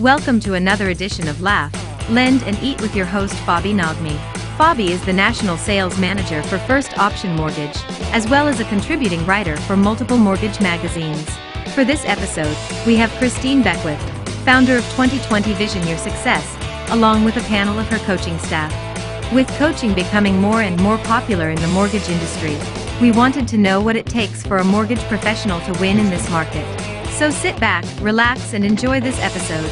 Welcome to another edition of Laugh, Lend and Eat with your host Bobby Nagmi. Bobby is the National Sales Manager for First Option Mortgage, as well as a contributing writer for multiple mortgage magazines. For this episode, we have Christine Beckwith, founder of 2020 Vision Your Success, along with a panel of her coaching staff. With coaching becoming more and more popular in the mortgage industry, we wanted to know what it takes for a mortgage professional to win in this market. So sit back, relax, and enjoy this episode.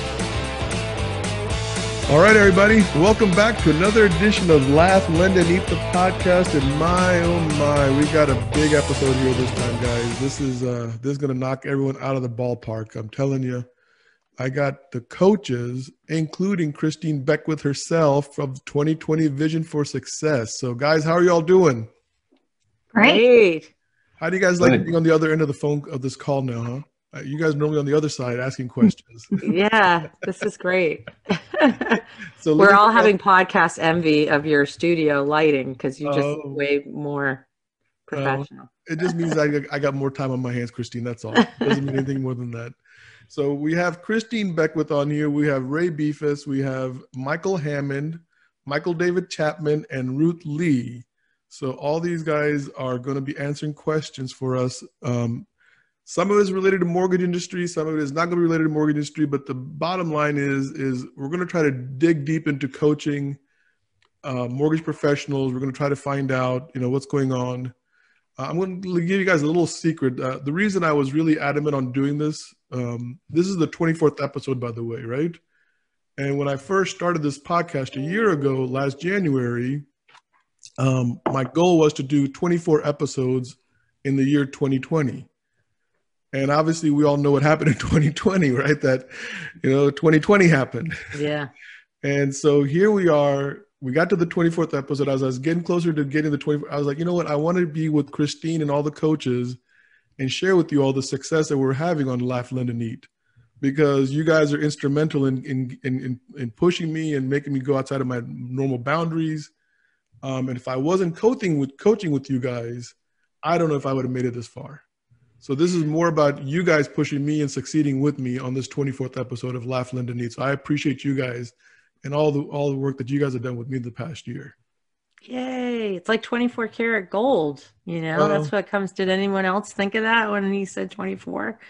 All right, everybody. Welcome back to another edition of Laugh, Lend, and Eat the podcast. And my, oh my, we got a big episode here this time, guys. This is going to knock everyone out of the ballpark. I'm telling you, I got the coaches, including Christine Beckwith herself from 2020 Vision for Success. So, guys, how are you all doing? Great. How do you guys like being on the other end of the phone of this call now, huh? You guys normally on the other side asking questions. Yeah, this is great. So we're all having podcast envy of your studio lighting because you just look way more professional. It just means I got more time on my hands, Christine. That's all. It doesn't mean anything more than that. So we have Christine Beckwith on here. We have Ray Beefus. We have Michael Hammond, Michael David Chapman, and Ruth Lee. So all these guys are going to be answering questions for us. Some of it is related to mortgage industry. Some of it is not going to be related to mortgage industry. But the bottom line is we're going to try to dig deep into coaching mortgage professionals. We're going to try to find out, what's going on. I'm going to give you guys a little secret. The reason I was really adamant on doing this, this is the 24th episode, by the way, right? And when I first started this podcast a year ago, last January, my goal was to do 24 episodes in the year 2020. And obviously, we all know what happened in 2020, right? That, 2020 happened. Yeah. And so here we are. We got to the 24th episode. As I was getting closer to getting the 24th, I was like, you know what? I want to be with Christine and all the coaches and share with you all the success that we're having on Laugh, Lend, and Eat, because you guys are instrumental in pushing me and making me go outside of my normal boundaries. And if I wasn't coaching with you guys, I don't know if I would have made it this far. So this is more about you guys pushing me and succeeding with me on this 24th episode of Laugh, Lend, and Eat. So I appreciate you guys and all the work that you guys have done with me the past year. Yay. It's like 24 karat gold, That's what comes. Did anyone else think of that when he said 24?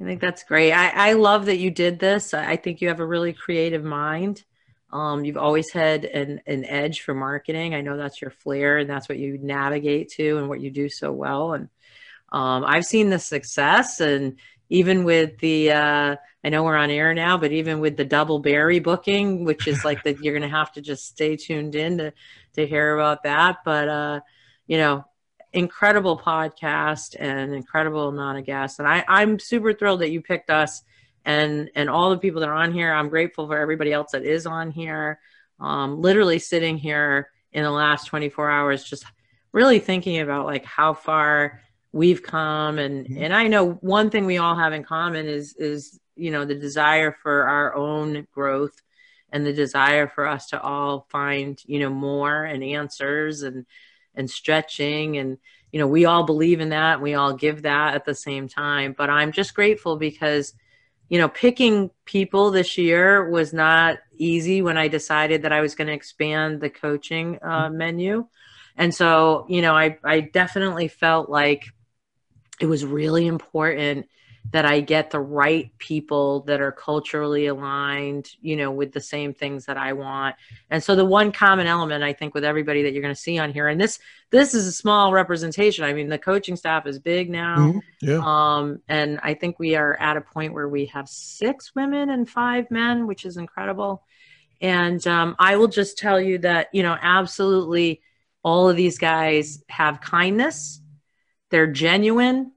I think that's great. I love that you did this. I think you have a really creative mind. You've always had an edge for marketing. I know that's your flair and that's what you navigate to and what you do so well. And I've seen the success, and even with I know we're on air now, but even with the double berry booking, which is like that, you're going to have to just stay tuned in to hear about that. But, incredible podcast and incredible amount of guests. And I'm super thrilled that you picked us and all the people that are on here. I'm grateful for everybody else that is on here. Literally sitting here in the last 24 hours, just really thinking about like how far we've come. And I know one thing we all have in common is the desire for our own growth and the desire for us to all find, more and answers and stretching. And, we all believe in that. We all give that at the same time, but I'm just grateful because, picking people this year was not easy when I decided that I was going to expand the coaching menu. And so, I definitely felt like it was really important that I get the right people that are culturally aligned, with the same things that I want. And so the one common element, I think, with everybody that you're going to see on here, and this is a small representation. I mean, the coaching staff is big now. Mm-hmm. Yeah. And I think we are at a point where we have 6 women and 5 men, which is incredible. And I will just tell you that, absolutely all of these guys have kindness. They're genuine.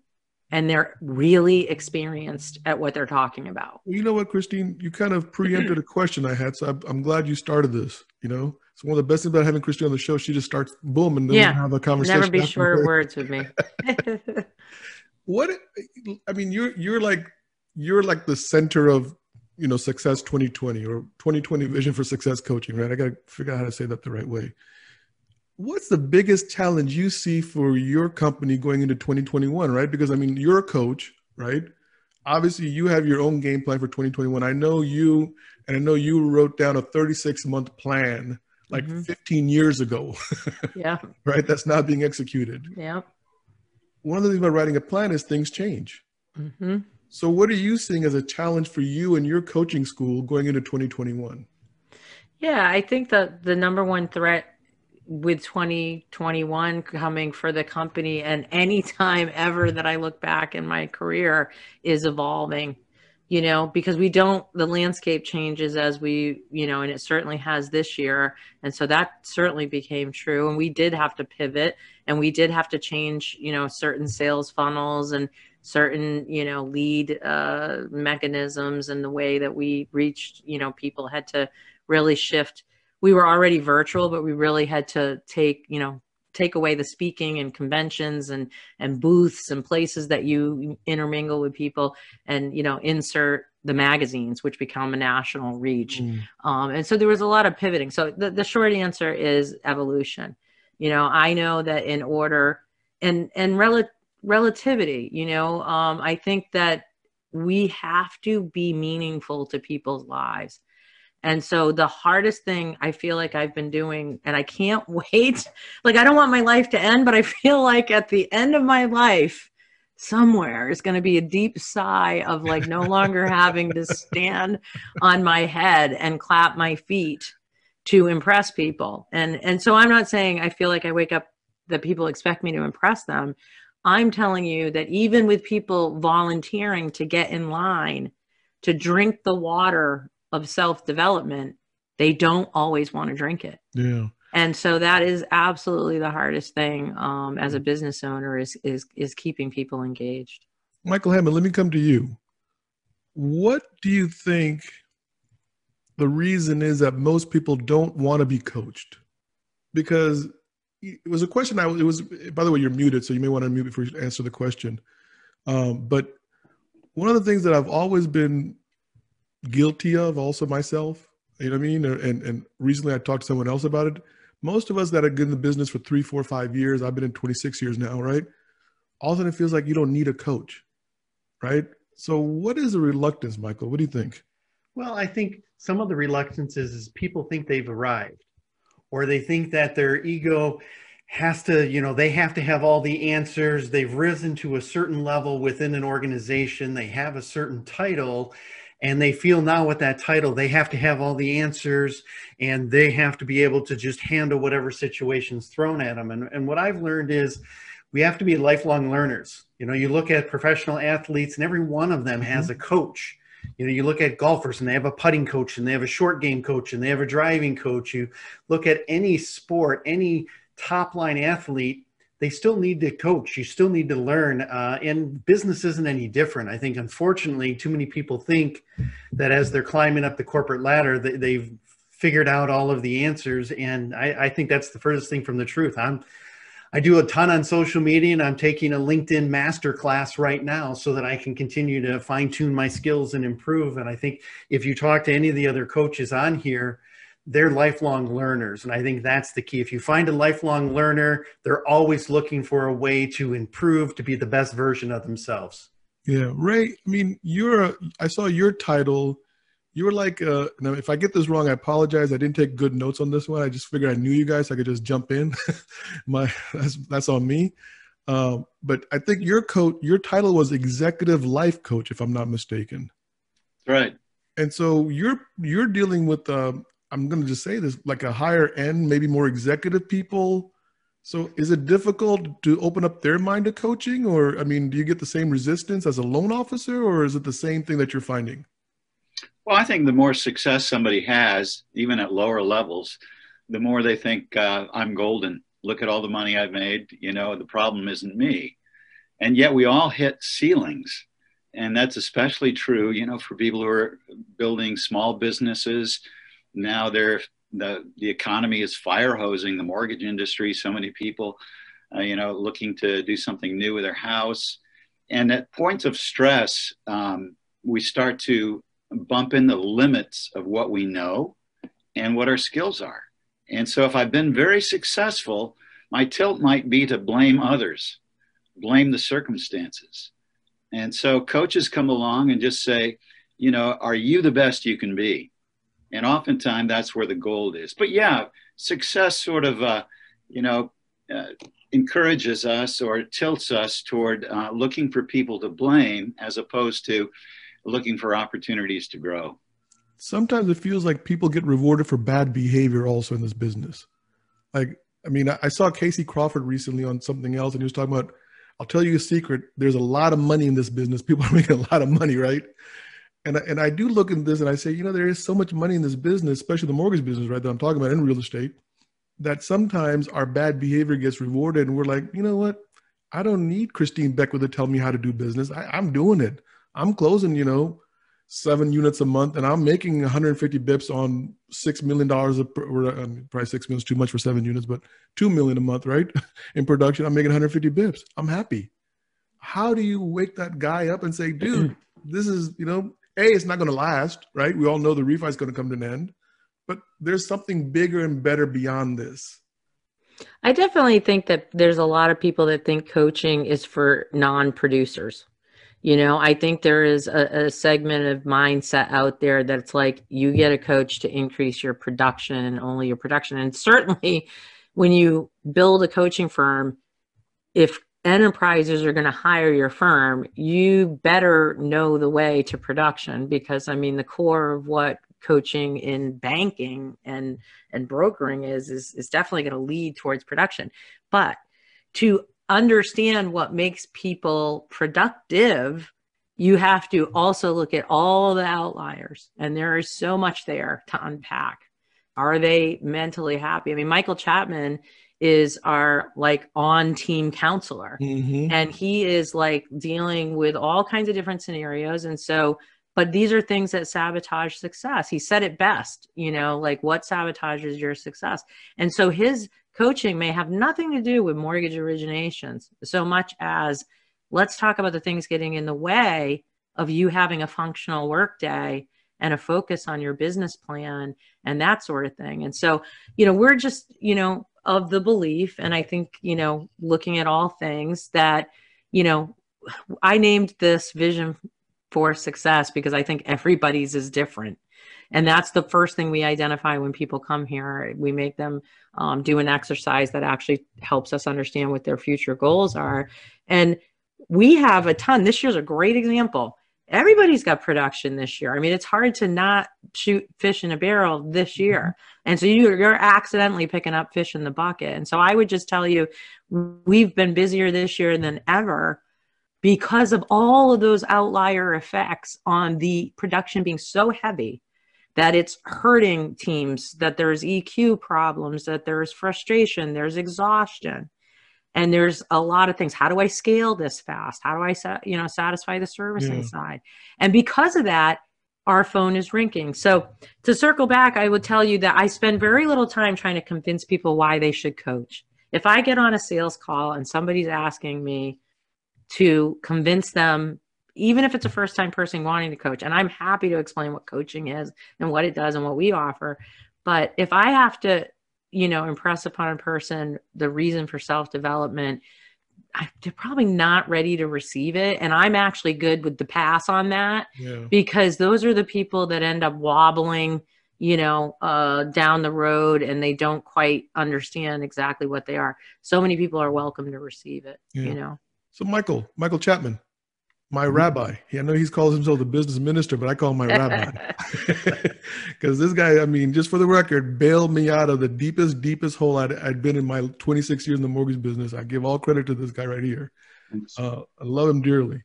And they're really experienced at what they're talking about. You know what, Christine? You kind of preempted a question I had, so I'm glad you started this. It's one of the best things about having Christine on the show. She just starts, boom, and then we have a conversation. Never be short of words with me. What? I mean, you're like the center of Success 2020 or 2020 Vision for Success coaching, right? I got to figure out how to say that the right way. What's the biggest challenge you see for your company going into 2021, right? Because, I mean, you're a coach, right? obviously you have your own game plan for 2021. I know you wrote down a 36-month plan like 15 years ago. Yeah. Right? That's not being executed. Yeah. One of the things about writing a plan is things change. Mm-hmm. So what are you seeing as a challenge for you and your coaching school going into 2021? Yeah, I think that the number one threat with 2021 coming for the company and any time ever that I look back in my career is evolving, you know, because the landscape changes as we, you know, and it certainly has this year. And so that certainly became true. And we did have to pivot and we did have to change, you know, certain sales funnels and certain, you know, lead mechanisms and the way that we reached, you know, people had to really shift. We were already virtual, but we really had to take away the speaking and conventions and booths and places that you intermingle with people and, you know, insert the magazines, which become a national reach. And so there was a lot of pivoting. So the short answer is evolution. You know, I know that in order and relativity, you know, I think that we have to be meaningful to people's lives. And so the hardest thing I feel like I've been doing, and I can't wait, like I don't want my life to end, but I feel like at the end of my life, somewhere is going to be a deep sigh of like no longer having to stand on my head and clap my feet to impress people. And so I'm not saying I feel like I wake up that people expect me to impress them. I'm telling you that even with people volunteering to get in line, to drink the water of self-development, they don't always want to drink it. Yeah. And so that is absolutely the hardest thing as a business owner is keeping people engaged. Michael Hammond, let me come to you. What do you think the reason is that most people don't want to be coached? Because it was a question by the way, you're muted, so you may want to unmute before you answer the question. But one of the things that I've always been guilty of, also myself, you know what I mean? And recently I talked to someone else about it. Most of us that have been in the business for 3, 4, 5 years, I've been in 26 years now, right? All of a sudden it feels like you don't need a coach, right? So what is the reluctance, Michael? What do you think? Well, I think some of the reluctance is people think they've arrived, or they think that their ego has to, you know, they have to have all the answers. They've risen to a certain level within an organization. They have a certain title. And they feel now with that title, they have to have all the answers and they have to be able to just handle whatever situation's thrown at them. And what I've learned is we have to be lifelong learners. You know, you look at professional athletes and every one of them has a coach. You know, you look at golfers and they have a putting coach and they have a short game coach and they have a driving coach. You look at any sport, any top line athlete, they still need to coach. You still need to learn. And business isn't any different. I think, unfortunately, too many people think that as they're climbing up the corporate ladder, they've figured out all of the answers. And I think that's the furthest thing from the truth. I do a ton on social media, and I'm taking a LinkedIn masterclass right now so that I can continue to fine-tune my skills and improve. And I think if you talk to any of the other coaches on here, they're lifelong learners. And I think that's the key. If you find a lifelong learner, they're always looking for a way to improve, to be the best version of themselves. Yeah. Ray, I mean, I saw your title. You were like, now if I get this wrong, I apologize. I didn't take good notes on this one. I just figured I knew you guys, so I could just jump in. That's on me. But I think your title was Executive Life Coach, if I'm not mistaken. Right. And so you're dealing with, I'm going to just say this, like a higher end, maybe more executive people. So is it difficult to open up their mind to coaching? Or, I mean, do you get the same resistance as a loan officer, or is it the same thing that you're finding? Well, I think the more success somebody has, even at lower levels, the more they think I'm golden. Look at all the money I've made. You know, the problem isn't me. And yet we all hit ceilings. And that's especially true, you know, for people who are building small businesses. Now the economy is fire hosing the mortgage industry. So many people, you know, looking to do something new with their house. And at points of stress, we start to bump in the limits of what we know and what our skills are. And so if I've been very successful, my tilt might be to blame others, blame the circumstances. And so coaches come along and just say, you know, are you the best you can be? And oftentimes that's where the gold is. But yeah, success sort of, encourages us or tilts us toward looking for people to blame as opposed to looking for opportunities to grow. Sometimes it feels like people get rewarded for bad behavior also in this business. Like, I mean, I saw Casey Crawford recently on something else, and he was talking about, I'll tell you a secret, there's a lot of money in this business. People are making a lot of money, right? And I do look at this and I say, you know, there is so much money in this business, especially the mortgage business, right, that I'm talking about in real estate, that sometimes our bad behavior gets rewarded. And we're like, you know what? I don't need Christine Beckwith to tell me how to do business. I'm doing it. I'm closing, 7 units a month, and I'm making 150 bips on $6 million, probably 6 million is too much for 7 units, but $2 million a month, right? In production, I'm making 150 bips. I'm happy. How do you wake that guy up and say, dude, this is, A, it's not going to last, right? We all know the refi is going to come to an end, but there's something bigger and better beyond this. I definitely think that there's a lot of people that think coaching is for non-producers. I think there is a segment of mindset out there that's like, you get a coach to increase your production, only your production. And certainly when you build a coaching firm, if enterprises are going to hire your firm, you better know the way to production, because the core of what coaching in banking and brokering is definitely going to lead towards production. But to understand what makes people productive, you have to also look at all the outliers. And there is so much there to unpack. Are they mentally happy? Michael Chapman is our on-team counselor. Mm-hmm. And he is dealing with all kinds of different scenarios. And so, but these are things that sabotage success. He said it best, what sabotages your success? And so his coaching may have nothing to do with mortgage originations so much as, let's talk about the things getting in the way of you having a functional workday and a focus on your business plan and that sort of thing. And so, we're just, of the belief. And I think, looking at all things that, I named this vision for success because I think everybody's is different. And that's the first thing we identify when people come here. We make them do an exercise that actually helps us understand what their future goals are. And we have a ton. This year's a great example. Everybody's got production this year. It's hard to not shoot fish in a barrel this year. And so you're accidentally picking up fish in the bucket. And so I would just tell you, we've been busier this year than ever because of all of those outlier effects on the production being so heavy that it's hurting teams, that there's EQ problems, that there's frustration, there's exhaustion. And there's a lot of things. How do I scale this fast? How do I, satisfy the servicing side? And because of that, our phone is ringing. So to circle back, I would tell you that I spend very little time trying to convince people why they should coach. If I get on a sales call and somebody's asking me to convince them, even if it's a first-time person wanting to coach, and I'm happy to explain what coaching is and what it does and what we offer, but if I have to impress upon a person the reason for self-development, they're probably not ready to receive it. And I'm actually good with the pass on that because those are the people that end up wobbling, down the road, and they don't quite understand exactly what they are. So many people are welcome to receive it, So Michael Chapman, my rabbi, I know he calls himself the business minister, but I call him my rabbi because this guy, just for the record, bailed me out of the deepest hole I'd been in my 26 years in the mortgage business. I give all credit to this guy right here. I love him dearly.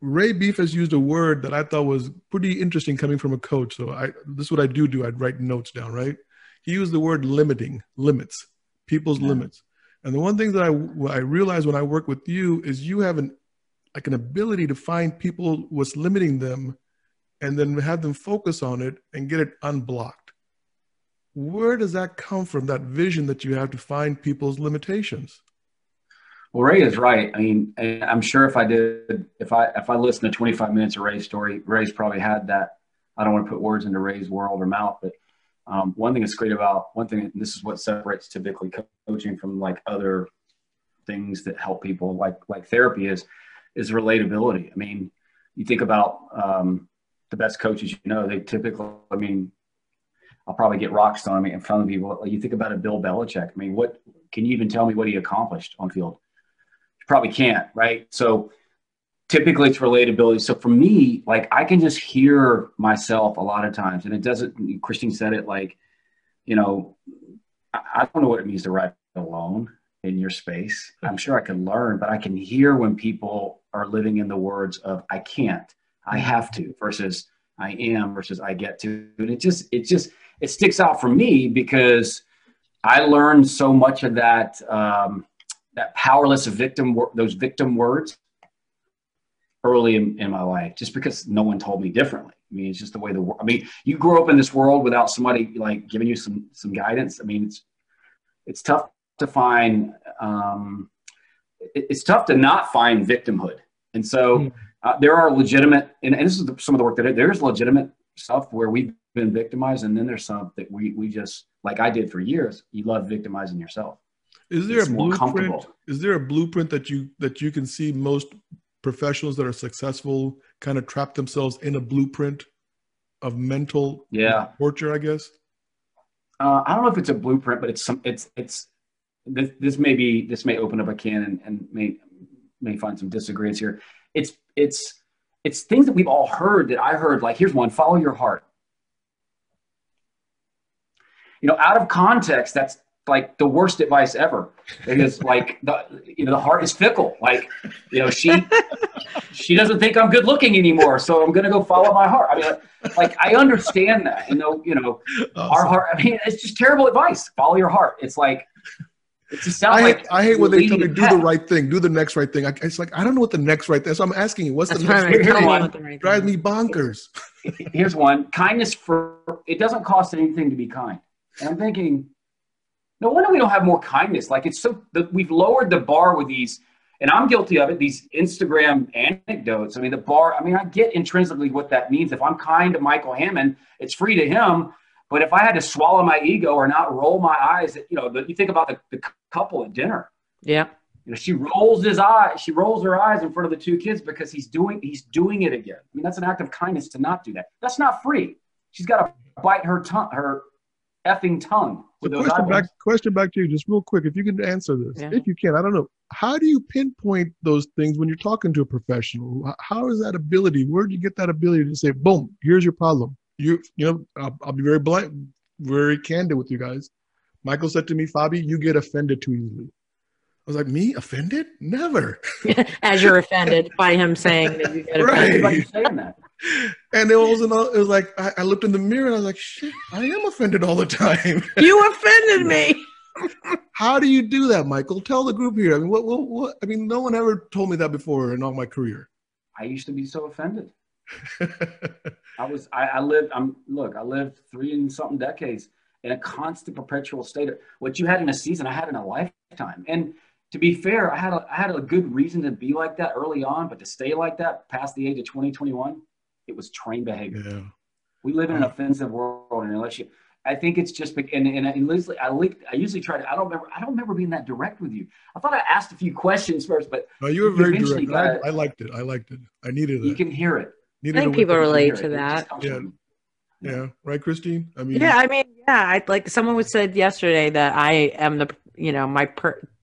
Ray Beefus used a word that I thought was pretty interesting coming from a coach. So this is what I do. I'd write notes down, right? He used the word limits, people's limits. And the one thing that I realized when I work with you is you have an ability to find people what's limiting them and then have them focus on it and get it unblocked. Where does that come from, that vision that you have to find people's limitations? Well, Ray is right. I'm sure if I listened to 25 minutes of Ray's story, Ray's probably had that. I don't want to put words into Ray's world or mouth, but one thing that's great and this is what separates typically coaching from other things that help people like therapy is, is relatability. I mean, you think about the best coaches, you know, they typically, I mean, I'll probably get rocks on me in front of people. You think about a Bill Belichick. I mean, what can you even tell me what he accomplished on field? You probably can't, right? So typically it's relatability. So for me, like, I can just hear myself a lot of times, and it doesn't, Christine said it, like, you know, I don't know what it means to ride alone in your space. I'm sure I can learn, but I can hear when people are living in the words of I can't, I have to, versus I am, versus I get to. And it sticks out for me because I learned so much of that, that powerless victim, those victim words early in my life, just because no one told me differently. I mean, it's just the way the world, I mean, you grow up in this world without somebody like giving you some guidance. I mean, it's tough to find, it's tough to not find victimhood. And so there are legitimate, and this is some of the work that I did, there's legitimate stuff where we've been victimized, and then there's some that we just, like I did for years, you love victimizing yourself. Is there a blueprint that you can see most professionals that are successful kind of trap themselves in? A blueprint of mental torture, I guess? I don't know if it's a blueprint, but this may open up a can and may find some disagreements here. It's things that we've all heard, that I heard, like, here's one, follow your heart. You know, out of context, that's like the worst advice ever. Because like, the heart is fickle. Like, you know, she doesn't think I'm good looking anymore, so I'm going to go follow my heart. I mean, like I understand that. And though, you know, awesome. Our heart, I mean, it's just terrible advice. Follow your heart. It's like, it just sounds I hate when they tell me do the right thing, do the next right thing. It's like, I don't know what the next right thing is. So I'm asking you, what's the next right thing? Drives me bonkers. Here's one. Kindness it doesn't cost anything to be kind. And I'm thinking, no wonder we don't have more kindness. Like, it's so that we've lowered the bar with these, and I'm guilty of it, these Instagram anecdotes. I mean, the bar, I mean, I get intrinsically what that means. If I'm kind to Michael Hammond, it's free to him. But if I had to swallow my ego or not roll my eyes, you know, you think about the couple at dinner. Yeah. You know, she rolls her eyes in front of the two kids because he's doing it again. I mean, that's an act of kindness to not do that. That's not free. She's got to bite her effing tongue. So question back to you, just real quick, if you can answer this, if you can, I don't know. How do you pinpoint those things when you're talking to a professional? How is that ability? Where do you get that ability to say, boom, here's your problem? You know, I'll be very blunt, very candid with you guys. Michael said to me, Fabi, you get offended too easily. I was like, me? Offended? Never. As you're offended by him saying that you get offended by him saying that. And it was like, I looked in the mirror and I was like, shit, I am offended all the time. You offended me. How do you do that, Michael? Tell the group here. I mean, what? I mean, no one ever told me that before in all my career. I used to be so offended. I lived 3 and something decades in a constant perpetual state of what you had in a season, I had in a lifetime. And to be fair, I had a good reason to be like that early on, but to stay like that past the age of 20, 21, it was trained behavior. Yeah. We live in an offensive world, and unless you, I think it's just, I usually try to, I don't remember being that direct with you. I thought I asked a few questions first, but. No, you were very direct. I liked it. I liked it. I needed it. You can hear it. I think people relate to that. Yeah. Right, Christine? I mean. Yeah. I mean, yeah. I'd like someone would said yesterday that I am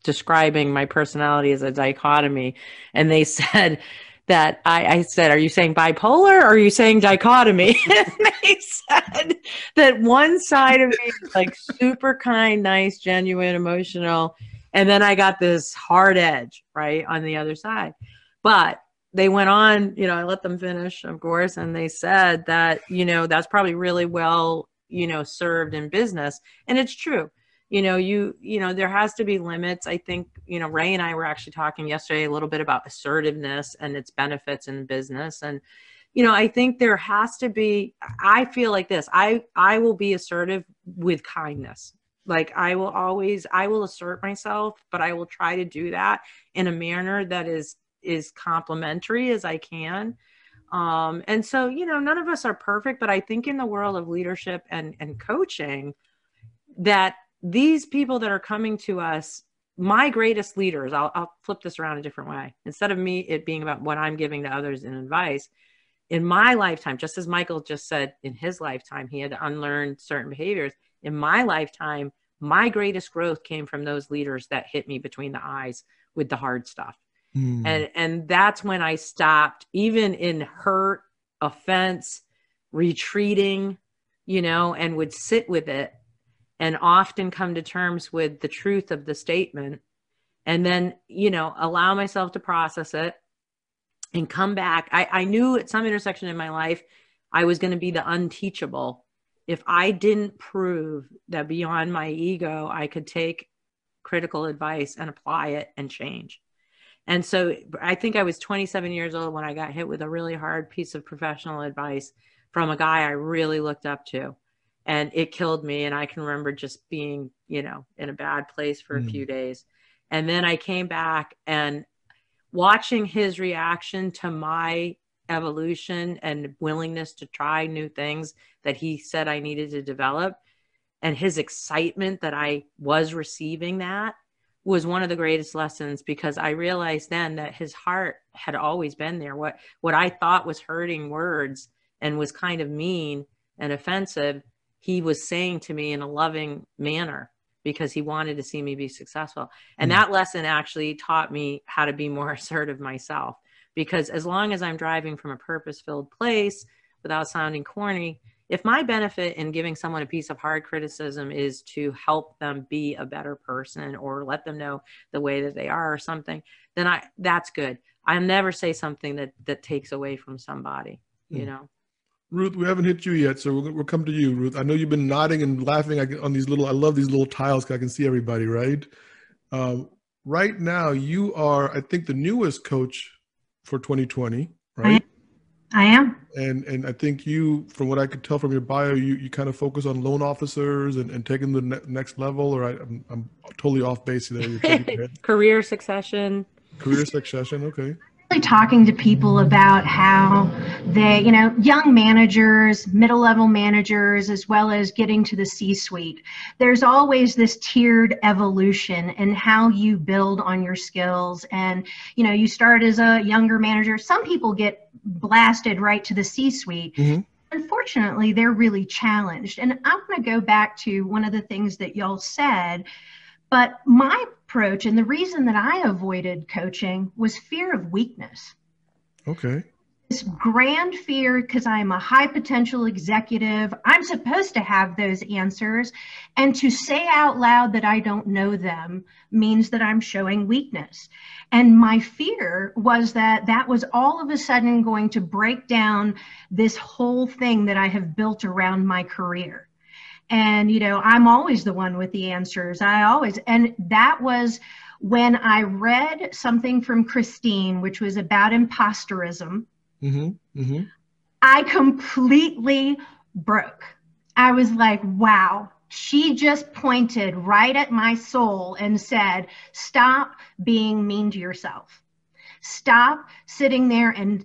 describing my personality as a dichotomy. And they said that I said, are you saying bipolar or are you saying dichotomy? And they said that one side of me is like super kind, nice, genuine, emotional. And then I got this hard edge, right, on the other side. But they went on, you know, I let them finish, of course. And they said that, you know, that's probably really well, you know, served in business. And it's true. You know, there has to be limits. I think, you know, Ray and I were actually talking yesterday a little bit about assertiveness and its benefits in business. And, you know, I think there has to be, I feel like this, I will be assertive with kindness. Like I will assert myself, but I will try to do that in a manner that is complimentary as I can. And so, you know, none of us are perfect, but I think in the world of leadership and coaching that these people that are coming to us my greatest leaders, I'll flip this around a different way. Instead of me, it being about what I'm giving to others in advice, in my lifetime, just as Michael just said, in his lifetime, he had to unlearn certain behaviors. In my lifetime, my greatest growth came from those leaders that hit me between the eyes with the hard stuff. Mm. And that's when I stopped, even in hurt, offense, retreating, you know, and would sit with it and often come to terms with the truth of the statement. And then, you know, allow myself to process it and come back. I knew at some intersection in my life, I was going to be the unteachable if I didn't prove that beyond my ego, I could take critical advice and apply it and change. And so I think I was 27 years old when I got hit with a really hard piece of professional advice from a guy I really looked up to. And it killed me. And I can remember just being, you know, in a bad place for a few days. And then I came back and watching his reaction to my evolution and willingness to try new things that he said I needed to develop, and his excitement that I was receiving, that was one of the greatest lessons, because I realized then that his heart had always been there. What I thought was hurting words and was kind of mean and offensive, he was saying to me in a loving manner, because he wanted to see me be successful. And that lesson actually taught me how to be more assertive myself. Because as long as I'm driving from a purpose-filled place without sounding corny, if my benefit in giving someone a piece of hard criticism is to help them be a better person or let them know the way that they are or something, then that's good. I'll never say something that takes away from somebody, you know? Ruth, we haven't hit you yet, so we'll come to you, Ruth. I know you've been nodding and laughing on these little, I love these little tiles because I can see everybody, right? Right now, you are, I think, the newest coach for 2020, right? I am. And I think you, from what I could tell from your bio, you kind of focus on loan officers and taking the next level, or I'm totally off base there. You're career succession. Career succession, okay. Really talking to people about how they, you know, young managers, middle-level managers, as well as getting to the C-suite, there's always this tiered evolution in how you build on your skills. And, you know, you start as a younger manager. Some people get blasted right to the C-suite. Mm-hmm. Unfortunately, they're really challenged. And I want to go back to one of the things that y'all said, but my approach, and the reason that I avoided coaching, was fear of weakness. Okay. This grand fear, because I'm a high potential executive, I'm supposed to have those answers. And to say out loud that I don't know them means that I'm showing weakness. And my fear was that was all of a sudden going to break down this whole thing that I have built around my career. And, you know, I'm always the one with the answers. And that was when I read something from Christine, which was about imposterism. Mm-hmm, mm-hmm. I completely broke. I was like, wow, she just pointed right at my soul and said, stop being mean to yourself. Stop sitting there and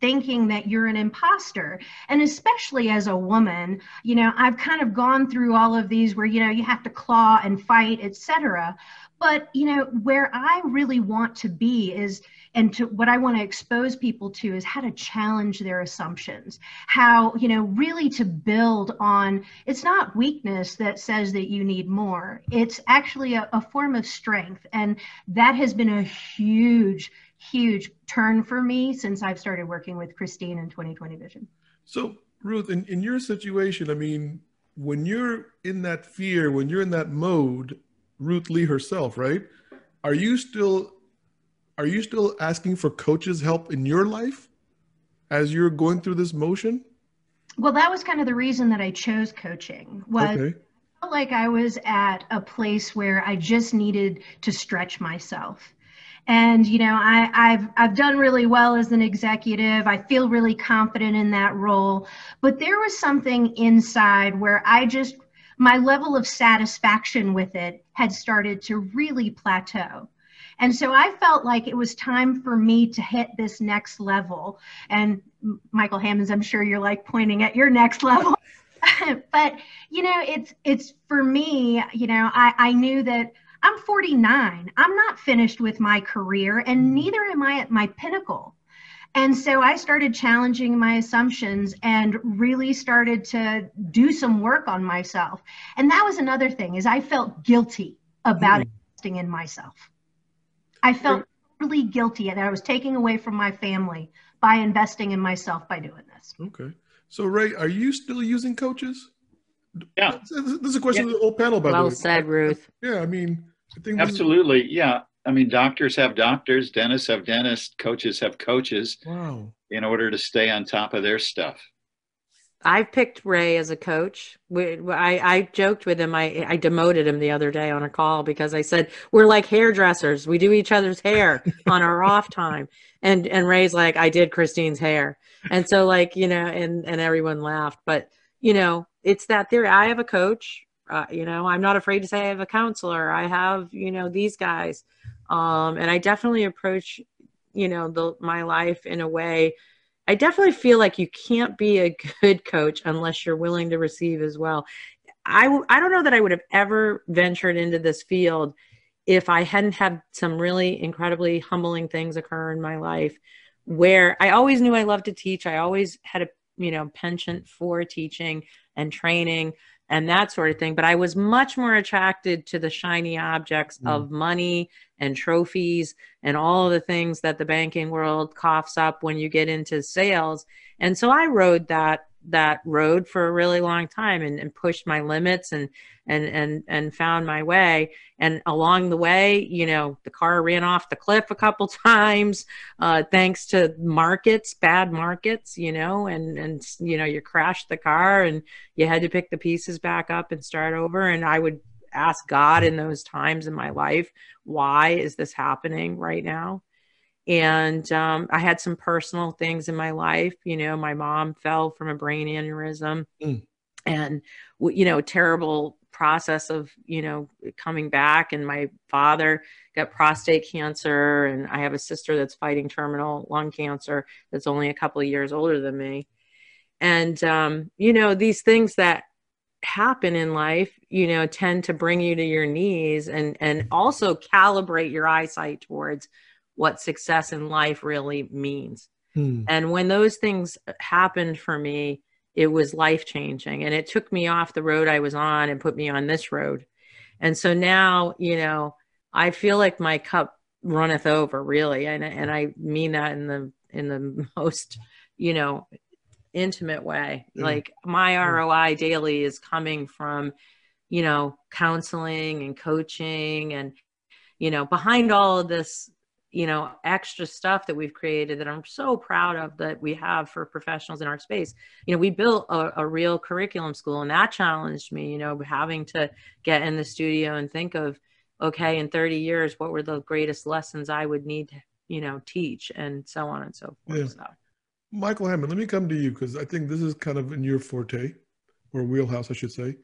thinking that you're an imposter. And especially as a woman, you know, I've kind of gone through all of these where, you know, you have to claw and fight, etc. But, you know, where I really want to be is, and to what I want to expose people to, is how to challenge their assumptions, how, you know, really to build on, it's not weakness that says that you need more. It's actually a form of strength. And that has been a huge turn for me since I've started working with Christine in 2020 Vision. So Ruth, in your situation, I mean, when you're in that fear, when you're in that mode, Ruth Lee herself, right? Are you still asking for coaches' help in your life as you're going through this motion? Well, that was kind of the reason that I chose coaching, was okay. I felt like I was at a place where I just needed to stretch myself. And, you know, I've done really well as an executive. I feel really confident in that role, but there was something inside where my level of satisfaction with it had started to really plateau. And so I felt like it was time for me to hit this next level. And Michael Hammond, I'm sure you're like pointing at your next level, but, you know, it's for me, you know, I knew that I'm 49. I'm not finished with my career, and neither am I at my pinnacle. And so I started challenging my assumptions and really started to do some work on myself. And that was another thing, is I felt guilty about investing in myself. I felt totally guilty that I was taking away from my family by investing in myself by doing this. Okay. So Ray, are you still using coaches? Yeah. This is a question of the whole panel, by the way. Well said, Ruth. Yeah, I mean, I think absolutely. Yeah. I mean, doctors have doctors, dentists have dentists, coaches have coaches in order to stay on top of their stuff. I've picked Ray as a coach. I joked with him. I demoted him the other day on a call because I said, we're like hairdressers. We do each other's hair on our off time. And Ray's like, I did Christine's hair. And so like, you know, and everyone laughed, but you know, it's that theory. I have a coach, you know, I'm not afraid to say I have a counselor. I have, you know, these guys. And I definitely approach, you know, my life in a way. I definitely feel like you can't be a good coach unless you're willing to receive as well. I don't know that I would have ever ventured into this field if I hadn't had some really incredibly humbling things occur in my life, where I always knew I loved to teach. I always had a, you know, penchant for teaching and training and that sort of thing. But I was much more attracted to the shiny objects of money and trophies and all of the things that the banking world coughs up when you get into sales. And so I rode that road for a really long time and pushed my limits and found my way. And along the way, you know, the car ran off the cliff a couple times, thanks to markets, bad markets, you know, and, you know, you crashed the car and you had to pick the pieces back up and start over. And I would ask God in those times in my life, why is this happening right now? And I had some personal things in my life. You know, my mom fell from a brain aneurysm and, you know, terrible process of, you know, coming back. And my father got prostate cancer. And I have a sister that's fighting terminal lung cancer that's only a couple of years older than me. And, you know, these things that happen in life, you know, tend to bring you to your knees and also calibrate your eyesight towards what success in life really means. And when those things happened for me, it was life-changing, and it took me off the road I was on and put me on this road. And so now, you know, I feel like my cup runneth over, really. And I mean that in the most, you know, intimate way. Like my ROI daily is coming from, you know, counseling and coaching and, you know, behind all of this, you know, extra stuff that we've created that I'm so proud of that we have for professionals in our space. You know, we built a real curriculum school, and that challenged me, you know, having to get in the studio and think of, okay, in 30 years, what were the greatest lessons I would need to, you know, teach, and so on and so forth. Yeah. So. Michael Hammond, let me come to you, because I think this is kind of in your forte, or wheelhouse, I should say.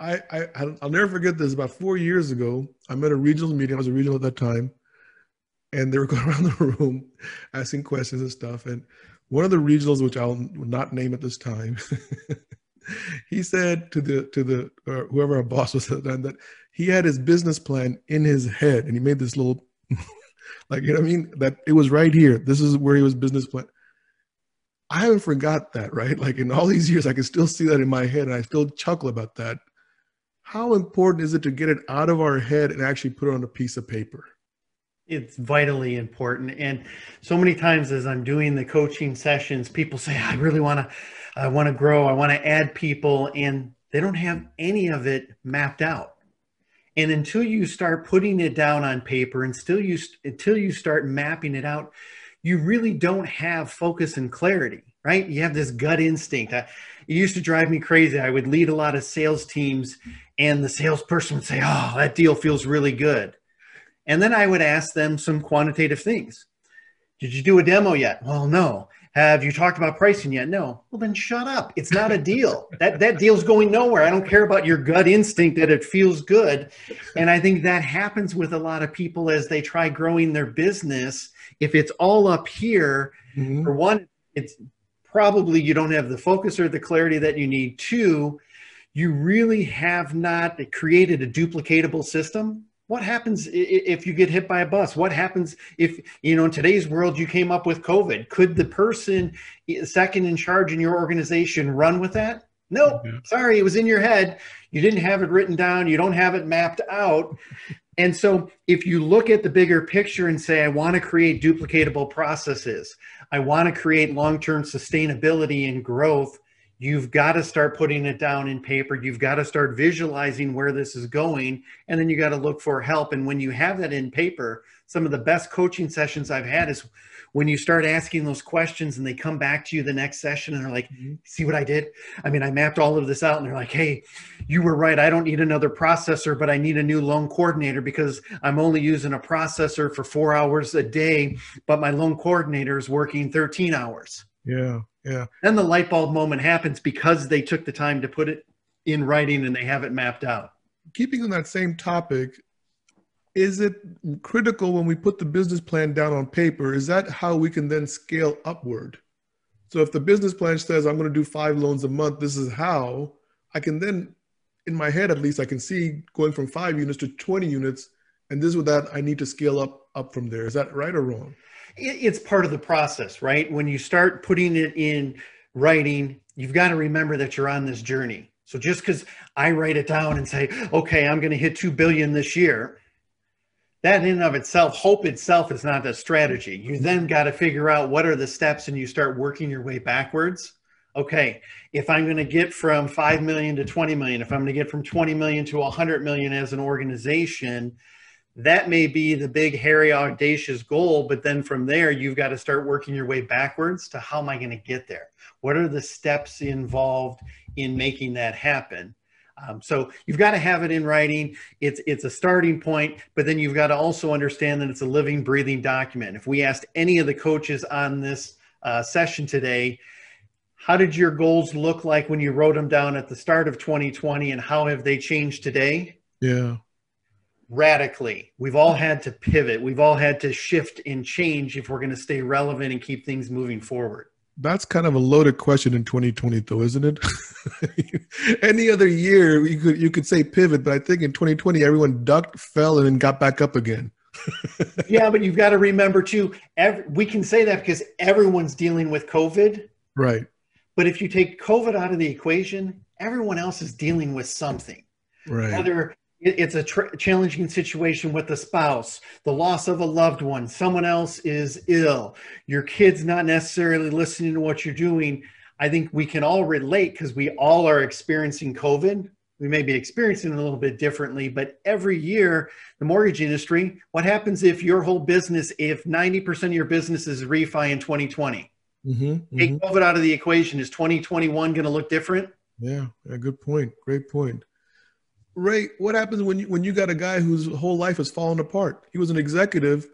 I'll never forget this. About 4 years ago, I'm at a regional meeting. I was a regional at that time. And they were going around the room asking questions and stuff. And one of the regionals, which I'll not name at this time, he said to whoever our boss was at the time, that he had his business plan in his head. And he made this little, like, you know what I mean? That it was right here. This is where he was business plan. I haven't forgot that, right? Like in all these years, I can still see that in my head. And I still chuckle about that. How important is it to get it out of our head and actually put it on a piece of paper? It's vitally important. And so many times as I'm doing the coaching sessions, people say, I really want to grow. I want to add people. And they don't have any of it mapped out. And until you start putting it down on paper and until you start mapping it out, you really don't have focus and clarity, right? You have this gut instinct. It used to drive me crazy. I would lead a lot of sales teams and the salesperson would say, oh, that deal feels really good. And then I would ask them some quantitative things. Did you do a demo yet? Well, no. Have you talked about pricing yet? No. Well, then shut up. It's not a deal. That deal's going nowhere. I don't care about your gut instinct that it feels good. And I think that happens with a lot of people as they try growing their business. If it's all up here, for one, it's probably you don't have the focus or the clarity that you need. Two, you really have not created a duplicatable system What happens if you get hit by a bus? What happens if, you know, in today's world, you came up with COVID? Could the person second in charge in your organization run with that? Nope. Mm-hmm. Sorry, it was in your head. You didn't have it written down. You don't have it mapped out. And so if you look at the bigger picture and say, I want to create duplicatable processes, I want to create long-term sustainability and growth, you've got to start putting it down in paper. You've got to start visualizing where this is going, and then you got to look for help. And when you have that in paper, some of the best coaching sessions I've had is when you start asking those questions and they come back to you the next session and they're like, see what I did? I mean, I mapped all of this out, and they're like, hey, you were right. I don't need another processor, but I need a new loan coordinator because I'm only using a processor for 4 hours a day, but my loan coordinator is working 13 hours. Yeah. Yeah. Then the light bulb moment happens because they took the time to put it in writing and they have it mapped out. Keeping on that same topic, is it critical when we put the business plan down on paper, is that how we can then scale upward? So if the business plan says I'm going to do 5 loans a month, this is how I can then, in my head at least, I can see going from 5 units to 20 units. And this with that, I need to scale up from there. Is that right or wrong? It's part of the process, right? When you start putting it in writing, you've got to remember that you're on this journey. So just because I write it down and say, okay, I'm going to hit 2 billion this year, that in and of itself, hope itself is not a strategy. You then got to figure out what are the steps, and you start working your way backwards. Okay, if I'm going to get from 5 million to 20 million, if I'm going to get from 20 million to 100 million as an organization, that may be the big, hairy, audacious goal, but then from there, you've got to start working your way backwards to how am I going to get there? What are the steps involved in making that happen? So you've got to have it in writing. It's a starting point, but then you've got to also understand that it's a living, breathing document. If we asked any of the coaches on this session today, how did your goals look like when you wrote them down at the start of 2020, and how have they changed today? Yeah. Radically. We've all had to pivot. We've all had to shift and change if we're going to stay relevant and keep things moving forward. That's kind of a loaded question in 2020 though, isn't it? Any other year you could say pivot, but I think in 2020, everyone ducked, fell, and then got back up again. Yeah. But you've got to remember too, we can say that because everyone's dealing with COVID. Right. But if you take COVID out of the equation, everyone else is dealing with something. Right. Whether it's a challenging situation with the spouse, the loss of a loved one, someone else is ill, your kid's not necessarily listening to what you're doing. I think we can all relate because we all are experiencing COVID. We may be experiencing it a little bit differently, but every year, the mortgage industry, what happens if your whole business, if 90% of your business is refi in 2020? Mm-hmm, take COVID out of the equation. Is 2021 going to look different? Yeah, a good point. Great point. Ray, what happens when you got a guy whose whole life has fallen apart? He was an executive.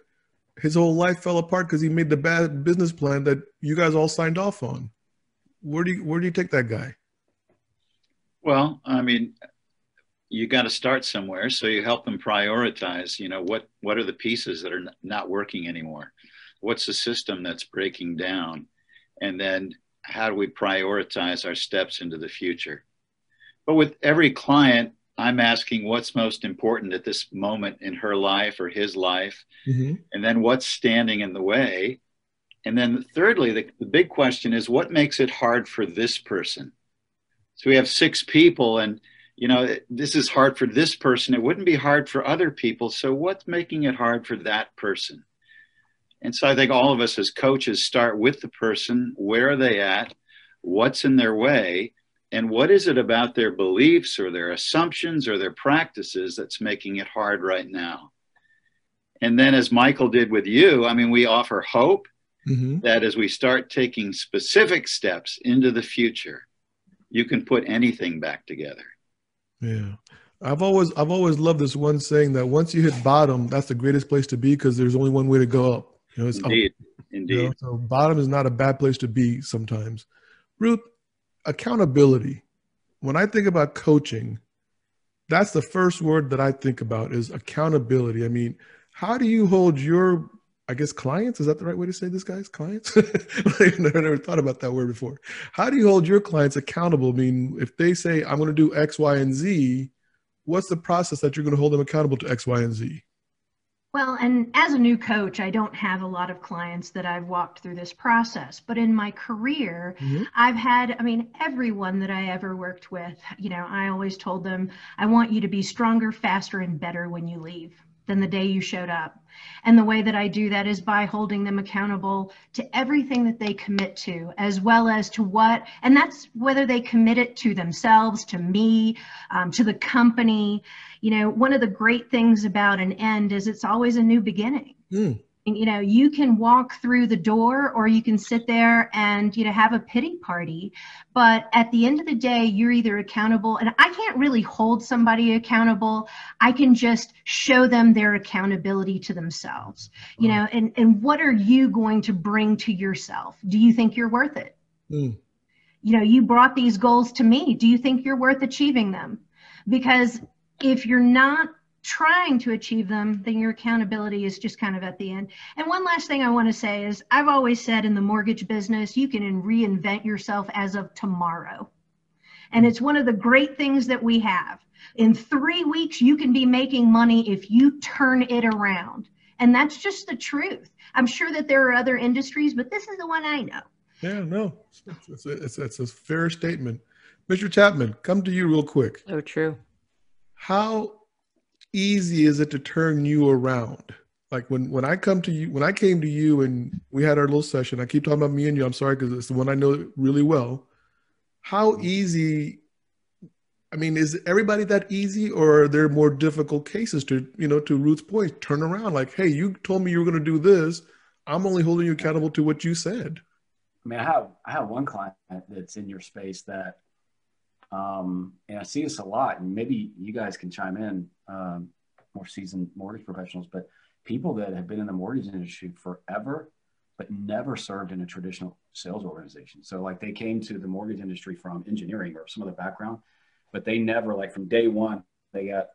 His whole life fell apart because he made the bad business plan that you guys all signed off on. Where do you take that guy? Well, I mean, you got to start somewhere. So you help them prioritize, you know, what are the pieces that are not working anymore? What's the system that's breaking down? And then how do we prioritize our steps into the future? But with every client, I'm asking what's most important at this moment in her life or his life, mm-hmm. and then what's standing in the way. And then thirdly, the big question is what makes it hard for this person? So we have 6 people and, you know, this is hard for this person. It wouldn't be hard for other people. So what's making it hard for that person? And so I think all of us as coaches start with the person. Where are they at? What's in their way? And what is it about their beliefs or their assumptions or their practices that's making it hard right now? And then as Michael did with you, I mean, we offer hope mm-hmm. that as we start taking specific steps into the future, you can put anything back together. Yeah. I've always loved this one saying that once you hit bottom, that's the greatest place to be because there's only one way to go up. You know, it's indeed. Up. Indeed. You know, so bottom is not a bad place to be sometimes. Ruth, accountability. When I think about coaching, that's the first word that I think about is accountability. I mean, how do you hold your, I guess, clients? Is that the right way to say this, guys? Clients? I've never thought about that word before. How do you hold your clients accountable? I mean, if they say, I'm going to do X, Y, and Z, what's the process that you're going to hold them accountable to X, Y, and Z? Well, and as a new coach, I don't have a lot of clients that I've walked through this process, but in my career, mm-hmm. I've had, I mean, everyone that I ever worked with, you know, I always told them, I want you to be stronger, faster, and better when you leave than the day you showed up. And the way that I do that is by holding them accountable to everything that they commit to, as well as to what, and that's whether they commit it to themselves, to me, to the company. You know, one of the great things about an end is it's always a new beginning. Mm. And, you know, you can walk through the door or you can sit there and, you know, have a pity party. But at the end of the day, you're either accountable, and I can't really hold somebody accountable. I can just show them their accountability to themselves, you know, and what are you going to bring to yourself? Do you think you're worth it? Mm. You know, you brought these goals to me. Do you think you're worth achieving them? Because if you're not trying to achieve them, then your accountability is just kind of at the end. And one last thing I want to say is I've always said in the mortgage business, you can reinvent yourself as of tomorrow. And it's one of the great things that we have. In 3 weeks, you can be making money if you turn it around. And that's just the truth. I'm sure that there are other industries, but this is the one I know. Yeah, no, it's a fair statement. Mr. Chapman, come to you real quick. Oh, true. How easy is it to turn you around? Like when I came to you and we had our little session, I keep talking about me and you, I'm sorry, because it's the one I know really well. How easy, I mean, is everybody that easy, or are there more difficult cases to, you know, to Ruth's point, turn around? Like, hey, you told me you were going to do this. I'm only holding you accountable to what you said. I mean, I have one client that's in your space that, and I see this a lot, and maybe you guys can chime in, more seasoned mortgage professionals, but people that have been in the mortgage industry forever, but never served in a traditional sales organization. So like they came to the mortgage industry from engineering or some other background, but they never, like from day one, they got,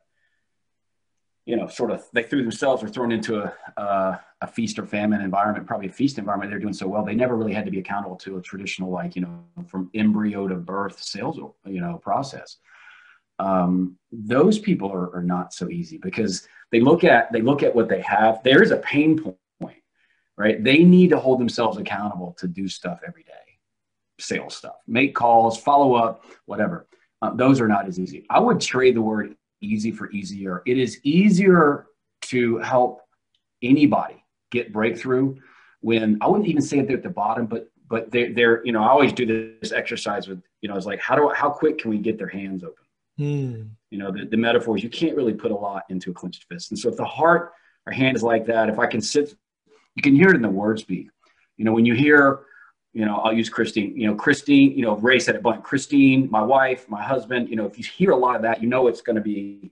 you know, sort of, they threw themselves or thrown into a feast or famine environment, probably a feast environment. They're doing so well. They never really had to be accountable to a traditional, like, you know, from embryo to birth sales, you know, process. Those people are not so easy because they look at what they have. There is a pain point, right? They need to hold themselves accountable to do stuff every day, sales stuff, make calls, follow up, whatever. Those are not as easy. I would trade the word easy for easier. It is easier to help anybody get breakthrough when, I wouldn't even say that they're at the bottom, but they're, you know, I always do this exercise with, you know, it's like, how quick can we get their hands open? Mm. You know, the metaphor is you can't really put a lot into a clenched fist. And so if the heart or hand is like that, if I can sit, you can hear it in the word speak. You know, when you hear, you know, I'll use Christine, you know, Ray said it blunt, Christine, my wife, my husband, you know, if you hear a lot of that, you know, it's going to be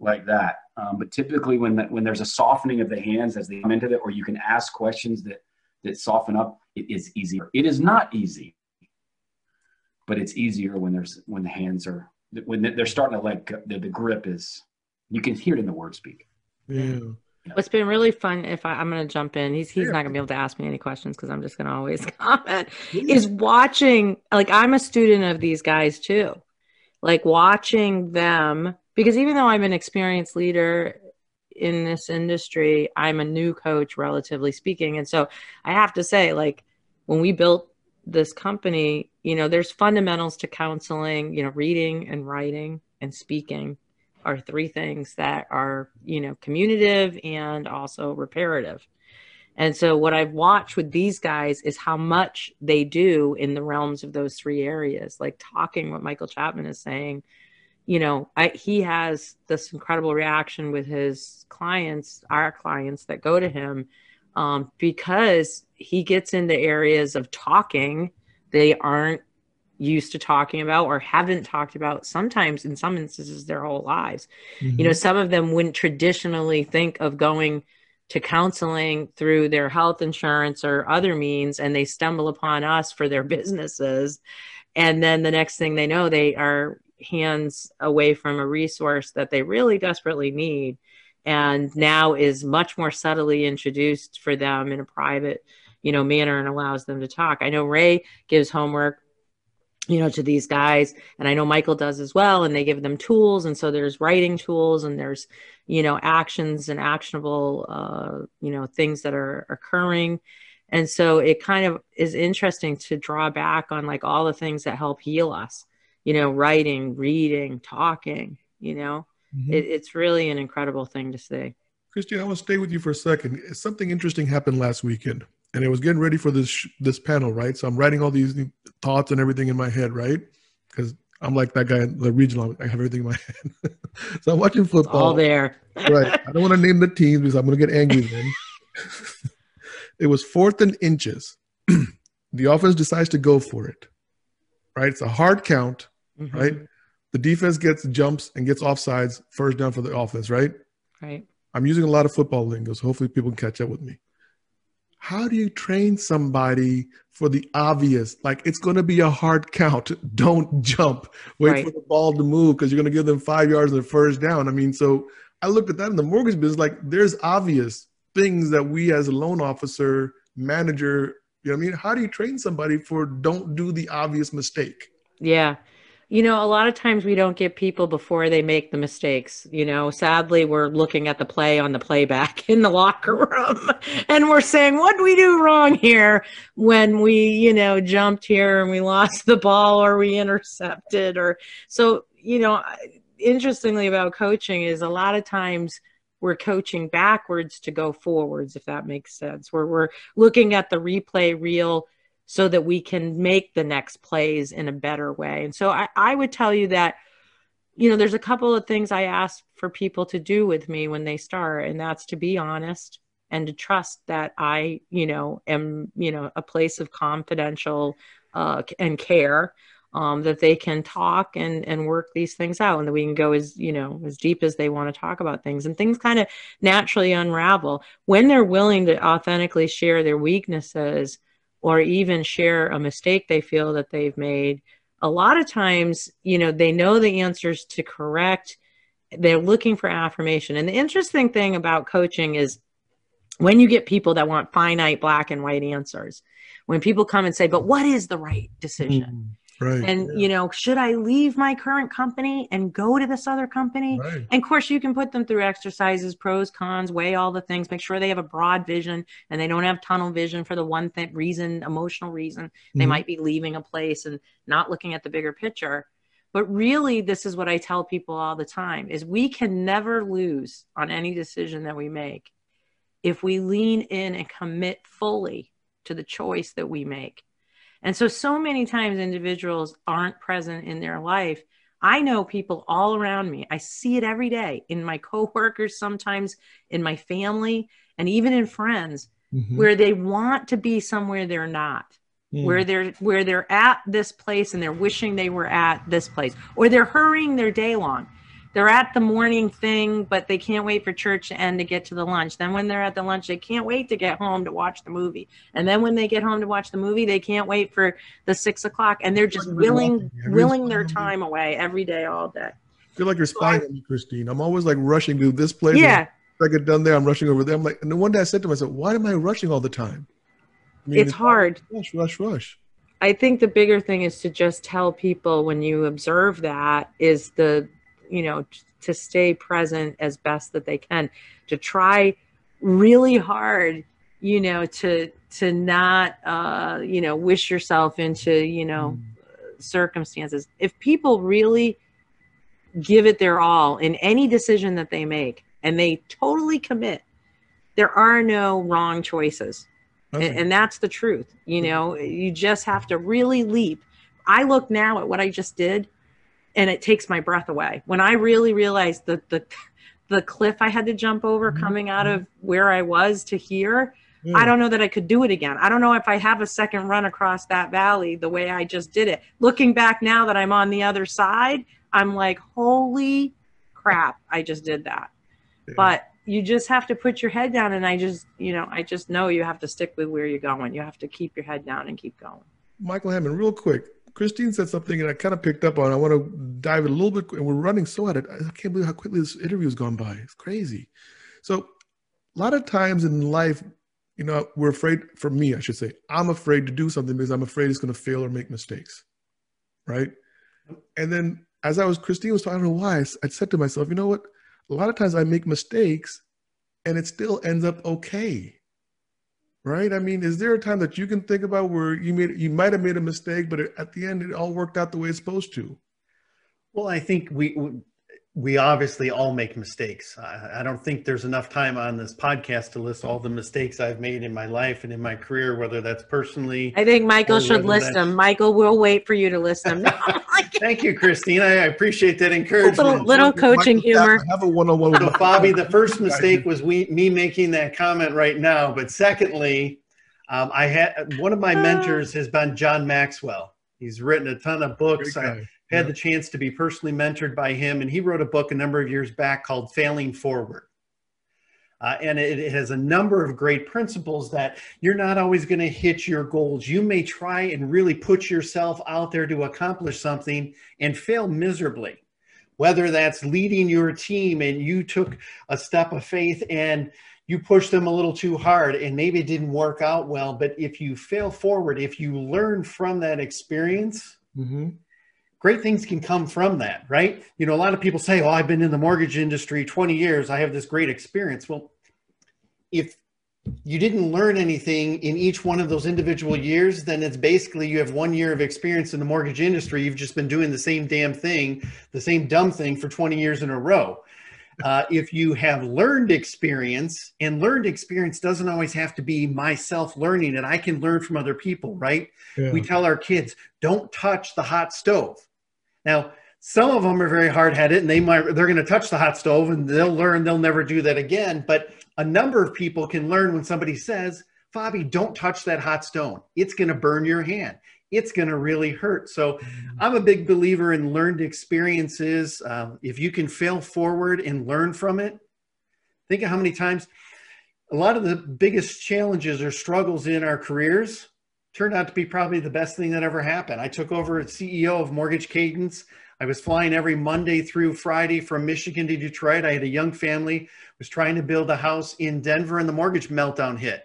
like that. But typically when there's a softening of the hands as they come into it, or you can ask questions that soften up, it is easier. It is not easy, but it's easier when the hands are, when they're starting to let go, the grip is, you can hear it in the word speak. Yeah. What's been really fun, if I'm going to jump in, he's not going to be able to ask me any questions because I'm just going to always comment, is watching, like I'm a student of these guys too, like watching them, because even though I'm an experienced leader in this industry, I'm a new coach, relatively speaking. And so I have to say, like when we built this company, you know, there's fundamentals to counseling, you know, reading and writing and speaking are three things that are, you know, communicative and also reparative. And so what I've watched with these guys is how much they do in the realms of those three areas, like talking what Michael Chapman is saying, you know, he has this incredible reaction with his clients, our clients that go to him, because he gets into areas of talking they aren't used to talking about or haven't talked about sometimes in some instances their whole lives. Mm-hmm. You know, some of them wouldn't traditionally think of going to counseling through their health insurance or other means, and they stumble upon us for their businesses. And then the next thing they know, they are hands away from a resource that they really desperately need and now is much more subtly introduced for them in a private, you know, manner and allows them to talk. I know Ray gives homework you know, to these guys. And I know Michael does as well. And they give them tools. And so there's writing tools and there's, you know, actions and actionable, you know, things that are occurring. And so it kind of is interesting to draw back on like all the things that help heal us, you know, writing, reading, talking, you know, it's really an incredible thing to see. Christine, I want to stay with you for a second. Something interesting happened last weekend. And I was getting ready for this panel, right? So I'm writing all these thoughts and everything in my head, right? Because I'm like that guy in the regional. I have everything in my head. So I'm watching football. It's all there. Right. I don't want to name the teams because I'm going to get angry then. It was 4th and inches. The offense decides to go for it, right? It's a hard count, right? The defense jumps and gets offsides, first down for the offense, right? Right. I'm using a lot of football lingo, so hopefully people can catch up with me. How do you train somebody for the obvious? Like, it's going to be a hard count. Don't jump. Wait for the ball to move because you're going to give them 5 yards and a first down. I mean, so I looked at that in the mortgage business. Like, there's obvious things that we as a loan officer, manager, you know what I mean? How do you train somebody for don't do the obvious mistake? Yeah. You know, a lot of times we don't get people before they make the mistakes. You know, sadly, we're looking at the play on the playback in the locker room and we're saying, what did we do wrong here when we, you know, jumped here and we lost the ball or we intercepted? Or so, you know, interestingly about coaching is a lot of times we're coaching backwards to go forwards, if that makes sense, where we're looking at the replay reel so that we can make the next plays in a better way. And so I would tell you that, you know, there's a couple of things I ask for people to do with me when they start, and that's to be honest and to trust that I, you know, am, you know, a place of confidential and care, that they can talk and work these things out, and that we can go as, you know, as deep as they want to talk about things, and things kind of naturally unravel when they're willing to authentically share their weaknesses or even share a mistake they feel that they've made. A lot of times, you know, they know the answers to correct. They're looking for affirmation. And the interesting thing about coaching is when you get people that want finite black and white answers, when people come and say, but what is the right decision? Right. And, you know, should I leave my current company and go to this other company? Right. And of course, you can put them through exercises, pros, cons, weigh all the things, make sure they have a broad vision and they don't have tunnel vision for the one reason, emotional reason. They might be leaving a place and not looking at the bigger picture. But really, this is what I tell people all the time is we can never lose on any decision that we make if we lean in and commit fully to the choice that we make. And so many times individuals aren't present in their life. I know people all around me. I see it every day in my coworkers, sometimes in my family, and even in friends where they want to be somewhere they're not, where they're at this place and they're wishing they were at this place, or they're hurrying their day long. They're at the morning thing, but they can't wait for church to end to get to the lunch. Then when they're at the lunch, they can't wait to get home to watch the movie. And then when they get home to watch the movie, they can't wait for the 6 o'clock. And they're just willing their time away every day, all day. I feel like you're spying on me, Christine. I'm always like rushing to this place. Yeah. I get done there, I'm rushing over there. I'm like, and then one day I said to myself, why am I rushing all the time? I mean, it's hard. Rush. I think the bigger thing is to just tell people when you observe that is you know, to stay present as best that they can, to try really hard, you know, to not, you know, wish yourself into, you know, circumstances. If people really give it their all in any decision that they make and they totally commit, there are no wrong choices. Okay. And that's the truth. You know, you just have to really leap. I look now at what I just did, and it takes my breath away. When I really realized that the cliff I had to jump over coming out of where I was to here, I don't know that I could do it again. I don't know if I have a second run across that valley the way I just did it. Looking back now that I'm on the other side, I'm like, holy crap, I just did that. Yeah. But you just have to put your head down, and I just know you have to stick with where you're going. You have to keep your head down and keep going. Michael Hammond, real quick. Christine said something and I kind of picked up on. I want to dive in a little bit, and we're running so at it. I can't believe how quickly this interview has gone by. It's crazy. So a lot of times in life, you know, we're afraid, for me, I should say, I'm afraid to do something because I'm afraid it's going to fail or make mistakes. right? And then as I was, Christine was talking, I don't know why, I said to myself, you know what? A lot of times I make mistakes and it still ends up okay, right? I mean, is there a time that you can think about where you might have made a mistake, but at the end, it all worked out the way it's supposed to? Well, I think we obviously all make mistakes. I don't think there's enough time on this podcast to list all the mistakes I've made in my life and in my career, whether that's personally. I think Michael should list them. Michael, we'll wait for you to list them. Thank you, Christine. I appreciate that encouragement. Little coaching humor. Have a one-on-one with Bobby. The first mistake was me making that comment right now. But secondly, I had one of my mentors has been John Maxwell. He's written a ton of books. I had the chance to be personally mentored by him, and he wrote a book a number of years back called Failing Forward. And it has a number of great principles that you're not always going to hit your goals. You may try and really put yourself out there to accomplish something and fail miserably, whether that's leading your team and you took a step of faith and you pushed them a little too hard and maybe it didn't work out well. But if you fail forward, if you learn from that experience, great things can come from that, right? You know, a lot of people say, oh, I've been in the mortgage industry 20 years. I have this great experience. Well, if you didn't learn anything in each one of those individual years, then it's basically you have 1 year of experience in the mortgage industry. You've just been doing the same damn thing, the same dumb thing for 20 years in a row. If you have learned experience, and learned experience doesn't always have to be myself learning it. I can learn from other people, right? Yeah. We tell our kids, don't touch the hot stove. Now, some of them are very hard-headed and they're going to touch the hot stove and they'll learn they'll never do that again. But a number of people can learn when somebody says, Bobby, don't touch that hot stone. It's going to burn your hand. It's going to really hurt. So I'm a big believer in learned experiences. If you can fail forward and learn from it, think of how many times a lot of the biggest challenges or struggles in our careers turned out to be probably the best thing that ever happened. I took over as CEO of Mortgage Cadence. I was flying every Monday through Friday from Michigan to Detroit. I had a young family, was trying to build a house in Denver, and the mortgage meltdown hit.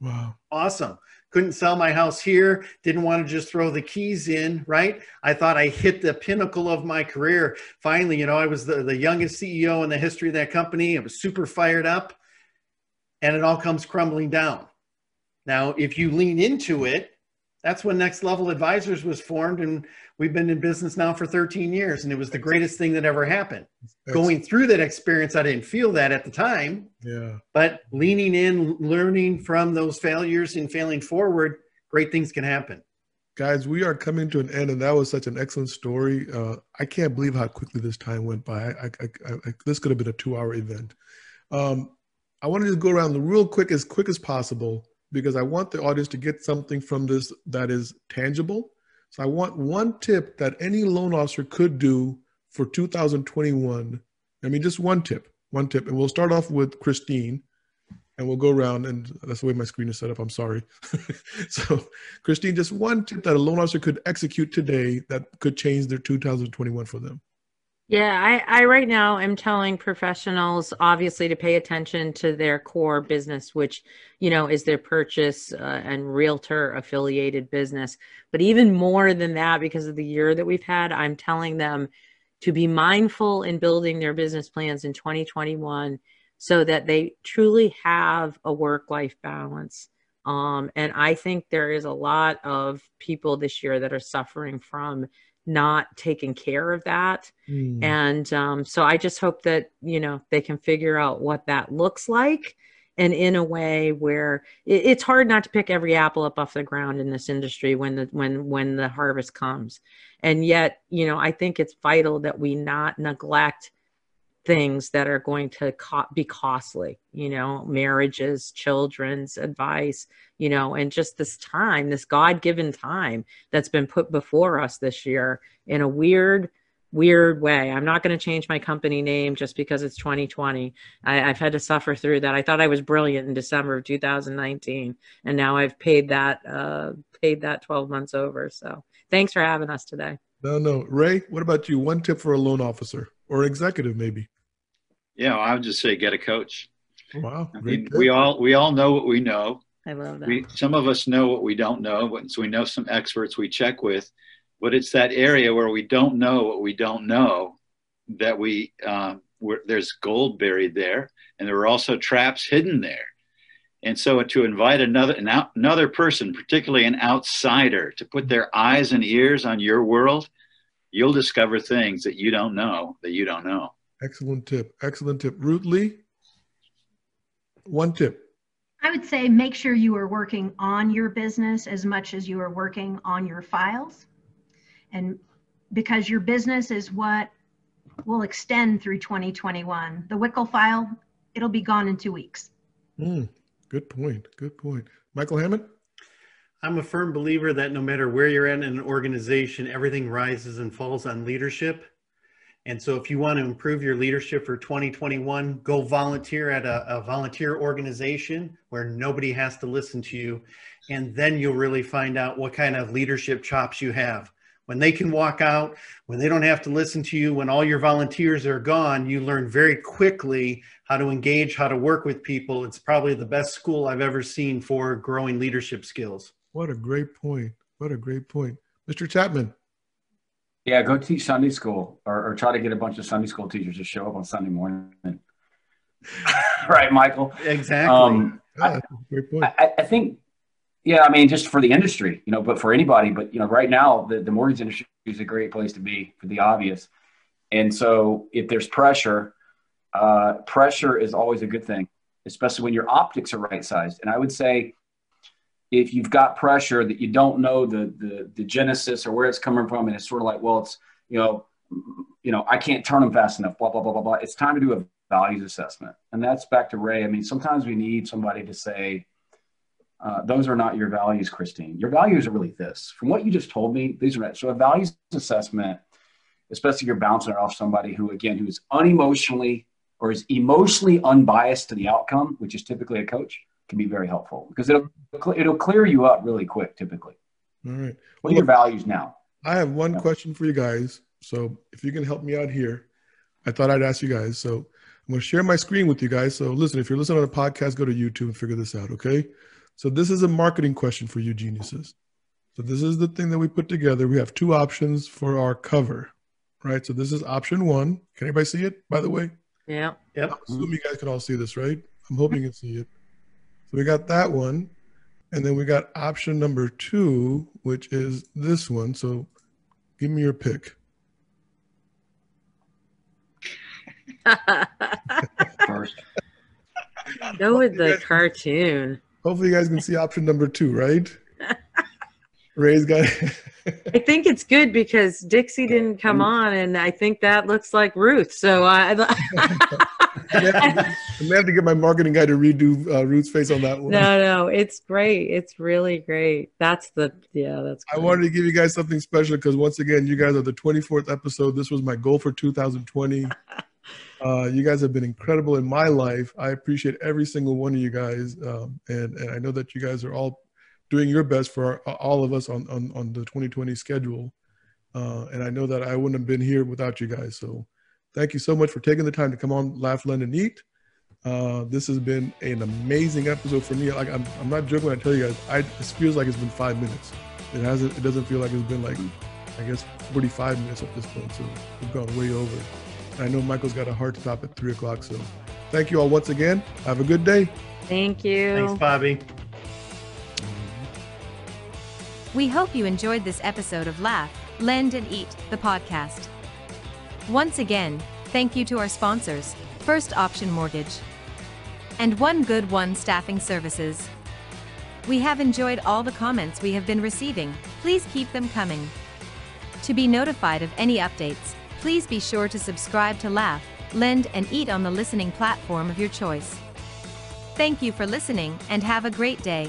Wow. Awesome. Couldn't sell my house here. Didn't want to just throw the keys in, right? I thought I hit the pinnacle of my career. Finally, you know, I was the youngest CEO in the history of that company. I was super fired up, and it all comes crumbling down. Now, if you lean into it, that's when Next Level Advisors was formed, and we've been in business now for 13 years, and it was the greatest thing that ever happened. Going through that experience, I didn't feel that at the time, but leaning in, learning from those failures and failing forward, great things can happen. Guys, we are coming to an end, and that was such an excellent story. I can't believe how quickly this time went by. This could have been a 2-hour event. I want to just go around the real quick as possible, because I want the audience to get something from this that is tangible. So I want one tip that any loan officer could do for 2021. I mean, just one tip. And we'll start off with Christine, and we'll go around, and that's the way my screen is set up. I'm sorry. So Christine, just one tip that a loan officer could execute today that could change their 2021 for them. Yeah, I right now am telling professionals obviously to pay attention to their core business, which, you know, is their purchase and realtor affiliated business. But even more than that, because of the year that we've had, I'm telling them to be mindful in building their business plans in 2021 so that they truly have a work-life balance. And I think there is a lot of people this year that are suffering from not taking care of that. And so I just hope that, you know, they can figure out what that looks like, and in a way where it's hard not to pick every apple up off the ground in this industry when the harvest comes. And yet, you know, I think it's vital that we not neglect things that are going to be costly, you know, marriages, children's advice, you know, and just this time, this God-given time that's been put before us this year in a weird, weird way. I'm not going to change my company name just because it's 2020. I've had to suffer through that. I thought I was brilliant in December of 2019, and now I've paid that 12 months over. So thanks for having us today. No. Ray, what about you? One tip for a loan officer or executive maybe? Yeah, I would just say get a coach. Wow. I mean, we all know what we know. I love that. Some of us know what we don't know. Once we know some experts we check with, But it's that area where we don't know what we don't know, that we there's gold buried there, and there are also traps hidden there. And so to invite another person, particularly an outsider, to put their eyes and ears on your world, you'll discover things that you don't know that you don't know. Excellent tip. Excellent tip. Ruth Lee, one tip. I would say make sure you are working on your business as much as you are working on your files. And because your business is what will extend through 2021. The Wickel file, it'll be gone in 2 weeks. Mm, good point. Good point. Michael Hammond? I'm a firm believer that no matter where you're at in an organization, everything rises and falls on leadership. And so if you want to improve your leadership for 2021, go volunteer at a volunteer organization where nobody has to listen to you. And then you'll really find out what kind of leadership chops you have. When they can walk out, when they don't have to listen to you, when all your volunteers are gone, you learn very quickly how to engage, how to work with people. It's probably the best school I've ever seen for growing leadership skills. What a great point. What a great point. Mr. Chapman. Yeah, go teach Sunday school or try to get a bunch of Sunday school teachers to show up on Sunday morning. Right, Michael? Exactly. Great point. I think, yeah, I mean, just for the industry, you know, but for anybody, but, you know, right now the mortgage industry is a great place to be for the obvious. And so if there's pressure, pressure is always a good thing, especially when your optics are right sized. And I would say, if you've got pressure that you don't know the genesis or where it's coming from, and it's sort of like, well, it's, you know, I can't turn them fast enough, blah, blah, blah, blah, blah. It's time to do a values assessment. And that's back to Ray. I mean, sometimes we need somebody to say, those are not your values, Christine. Your values are really this. From what you just told me, these are not. So a values assessment, especially if you're bouncing off somebody who, again, who is unemotionally or is emotionally unbiased to the outcome, which is typically a coach, can be very helpful because it'll clear you up really quick typically. All right. What are your values now? I have one question for you guys. So if you can help me out here, I thought I'd ask you guys. So I'm going to share my screen with you guys. So listen, if you're listening on a podcast, go to YouTube and figure this out. Okay. So this is a marketing question for you geniuses. So this is the thing that we put together. We have two options for our cover, right? So this is option one. Can anybody see it, by the way? Yeah. Yep. I assume you guys can all see this, right? I'm hoping you can see it. So we got that one, and then we got option number two, which is this one. So give me your pick. First. Go with the cartoon. Hopefully you guys can see option number two, right? Ray's got it. I think it's good because Dixie didn't come on, and I think that looks like Ruth. So I... I'm gonna have to get my marketing guy to redo Ruth's face on that one. No, it's great. It's really great. That's great. I wanted to give you guys something special because once again, you guys are the 24th episode. This was my goal for 2020. You guys have been incredible in my life. I appreciate every single one of you guys, and I know that you guys are all doing your best for all of us on the 2020 schedule. And I know that I wouldn't have been here without you guys. So. Thank you so much for taking the time to come on Laugh, Lend, and Eat. This has been an amazing episode for me. Like I'm not joking when I tell you guys, it feels like it's been 5 minutes. It doesn't feel like it's been like, I guess, 45 minutes at this point. So we've gone way over. And I know Michael's got a hard stop at 3 o'clock. So thank you all once again. Have a good day. Thank you. Thanks, Bobby. We hope you enjoyed this episode of Laugh, Lend, and Eat, the podcast. Once again, thank you to our sponsors, First Option Mortgage and One Good One Staffing Services. We have enjoyed all the comments we have been receiving. Please keep them coming. To be notified of any updates, please be sure to subscribe to Laugh, Lend, and Eat on the listening platform of your choice. Thank you for listening and have a great day.